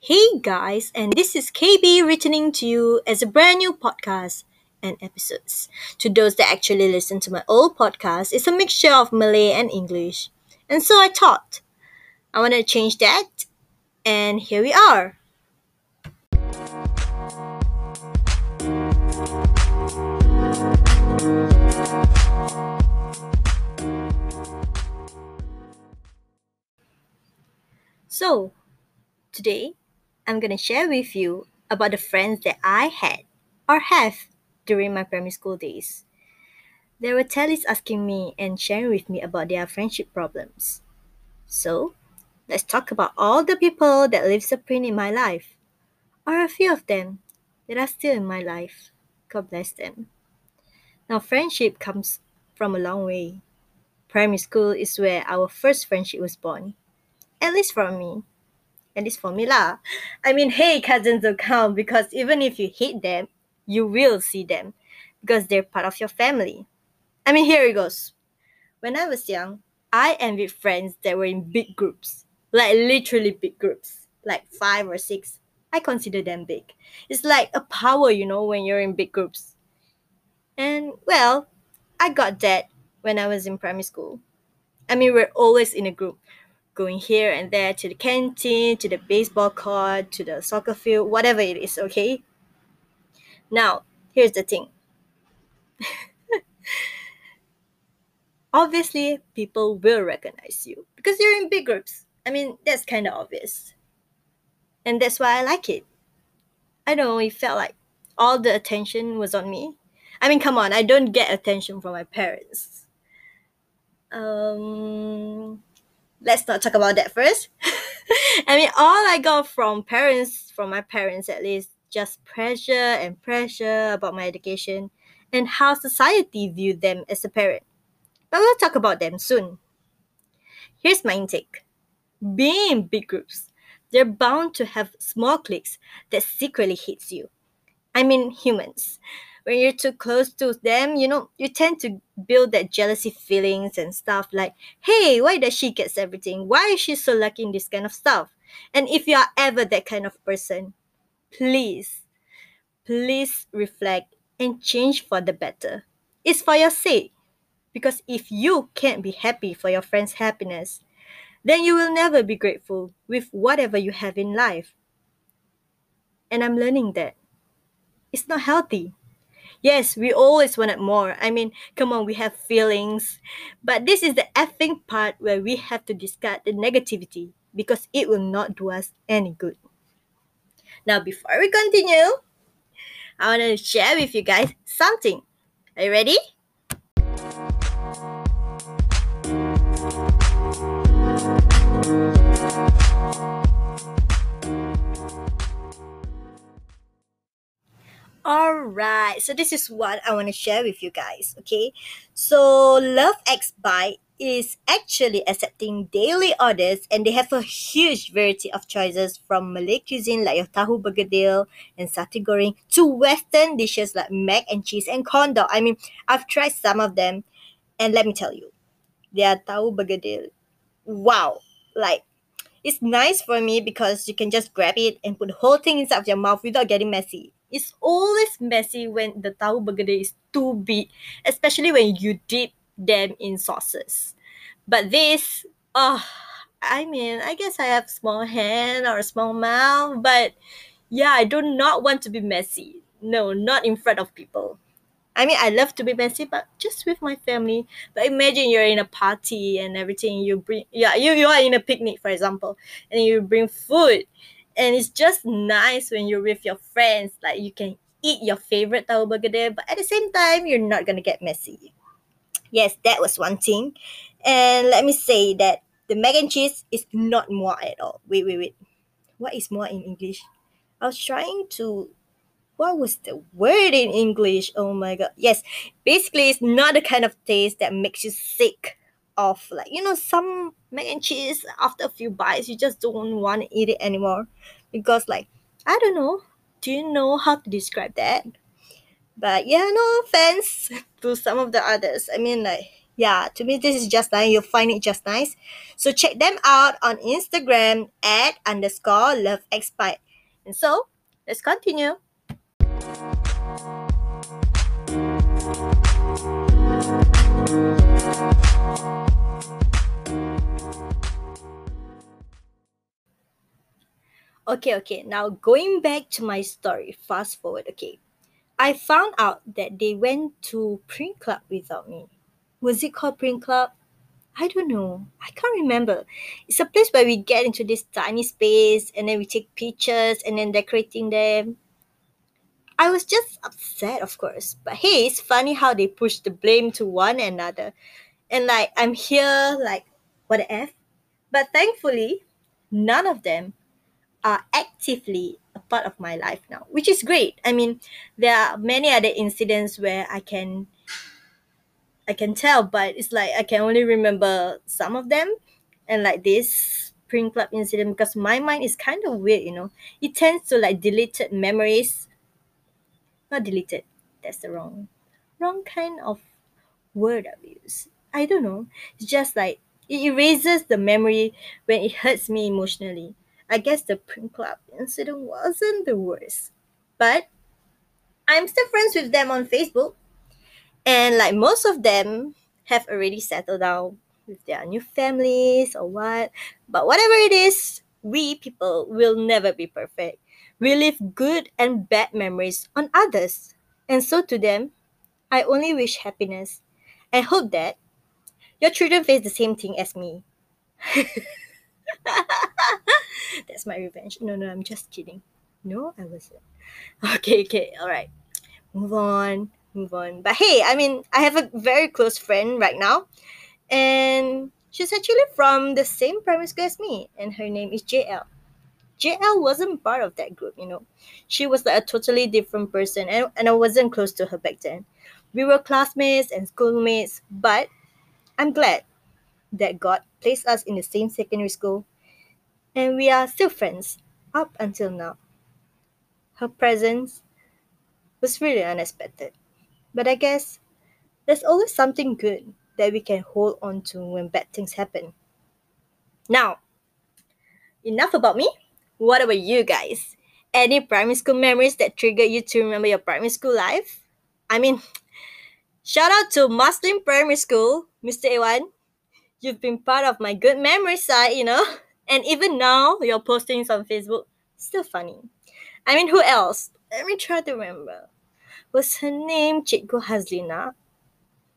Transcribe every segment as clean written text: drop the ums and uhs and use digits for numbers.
Hey guys, and this is KB returning to you as a brand new podcast and episodes. To those that actually listen to my old podcast, it's a mixture of Malay and English. And so I thought, I want to change that, and here we are. So, today, I'm going to share with you about the friends that I had or have during my primary school days. There were tellies asking me and sharing with me about their friendship problems. So, let's talk about all the people that leaves a print in my life, or a few of them that are still in my life. God bless them. Now, friendship comes from a long way. Primary school is where our first friendship was born. At least for me. At least for me lah. I mean, hey, cousins don't count, because even if you hate them, you will see them because they're part of your family. I mean, here it goes. When I was young, I envied friends that were in big groups, like literally big groups, like 5 or 6. I consider them big. It's like a power, you know, when you're in big groups. And well, I got that when I was in primary school. I mean, we're always in a group, going here and there, to the canteen, to the baseball court, to the soccer field, whatever it is, okay? Now, here's the thing. Obviously, people will recognize you because you're in big groups. I mean, that's kind of obvious. And that's why I like it. I don't know, it felt like all the attention was on me. I mean, come on, I don't get attention from my parents. Let's not talk about that first. I mean, all I got from my parents at least, just pressure and pressure about my education and how society viewed them as a parent. But we'll talk about them soon. Here's my intake. Being in big groups, they're bound to have small cliques that secretly hates you. I mean, humans. When you're too close to them, you know, you tend to build that jealousy feelings and stuff like, hey, why does she get everything? Why is she so lucky in this kind of stuff? And if you are ever that kind of person, please reflect and change for the better. It's for your sake. Because if you can't be happy for your friend's happiness, then you will never be grateful with whatever you have in life. And I'm learning that. It's not healthy. Yes, we always wanted more. I mean, come on, we have feelings. But this is the effing part where we have to discard the negativity because it will not do us any good. Now, before we continue, I want to share with you guys something. Are you ready? Alright, so this is what I want to share with you guys, okay? So, Love X Bite is actually accepting daily orders, and they have a huge variety of choices from Malay cuisine like your tahu bergedil and satay goreng to Western dishes like mac and cheese and corn dog. I mean, I've tried some of them, and let me tell you, their tahu bergedil, wow! Like, it's nice for me because you can just grab it and put the whole thing inside of your mouth without getting messy. It's always messy when the tahu bergedil is too big, especially when you dip them in sauces. But this, I mean, I guess I have small hand or a small mouth, but yeah, I do not want to be messy. No, not in front of people. I mean, I love to be messy, but just with my family. But imagine you're in a party and everything. You are in a picnic, for example, and you bring food. And it's just nice when you're with your friends, like you can eat your favorite tahu bergedil, but at the same time, you're not going to get messy. Yes, that was one thing. And let me say that the mac and cheese is not muar at all. Wait. What is muar in English? I was trying to... What was the word in English? Oh my God. Yes, basically, it's not the kind of taste that makes you sick of, like, you know, some mac and cheese after a few bites you just don't want to eat it anymore because, like, I don't know, do you know how to describe that? But yeah, no offense to some of the others. I mean, like, Yeah, to me, this is just nice. You'll find it just nice. So check them out on Instagram @_loveXbite. And so, let's continue. Okay. Now, going back to my story. Fast forward, okay. I found out that they went to print club without me. Was it called print club? I don't know. I can't remember. It's a place where we get into this tiny space and then we take pictures and then decorating them. I was just upset, of course. But hey, it's funny how they push the blame to one another. And like, I'm here like, what the F? But thankfully, none of them are actively a part of my life now, which is great. I mean, there are many other incidents where I can tell, but it's like I can only remember some of them, and like this print club incident, because my mind is kind of weird, you know. It tends to like deleted memories. Not deleted. That's the wrong kind of word I've used. I don't know. It's just like it erases the memory when it hurts me emotionally. I guess the print club incident wasn't the worst, but I'm still friends with them on Facebook. And like most of them have already settled down with their new families or what. But whatever it is, we people will never be perfect. We leave good and bad memories on others. And so to them, I only wish happiness. I hope that your children face the same thing as me. That's my revenge. No, I'm just kidding. No, I wasn't. Okay, alright. Move on. But hey, I mean, I have a very close friend right now, and she's actually from the same primary school as me, and her name is JL. JL wasn't part of that group, you know. She was like a totally different person, and I wasn't close to her back then. We were classmates and schoolmates, but I'm glad that God placed us in the same secondary school, and we are still friends up until now. Her presence was really unexpected. But I guess there's always something good that we can hold on to when bad things happen. Now, enough about me. What about you guys? Any primary school memories that trigger you to remember your primary school life? I mean, shout out to Muslim Primary School, Mr. Ewan. You've been part of my good memory side, you know. And even now, your postings on Facebook, still funny. I mean, who else? Let me try to remember. Was her name Cikgu Hazlina,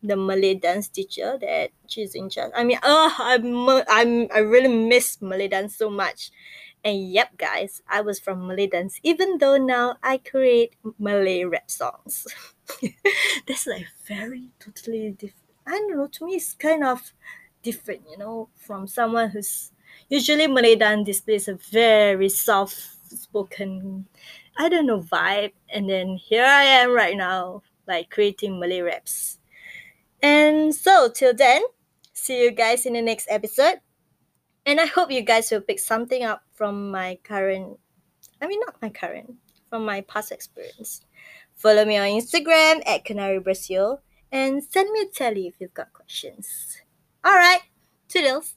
the Malay dance teacher that she's in charge? I mean, I really miss Malay dance so much. And yep, guys, I was from Malay dance, even though now I create Malay rap songs. That's like very totally different. I don't know, to me it's kind of different, you know, from someone who's usually Malay dance displays a very soft-spoken, I don't know, vibe, and then here I am right now, like creating Malay raps. And so till then, see you guys in the next episode, and I hope you guys will pick something up from from my past experience. Follow me on Instagram @CanaryBrazil and send me a telly if you've got questions. Alright, toodles.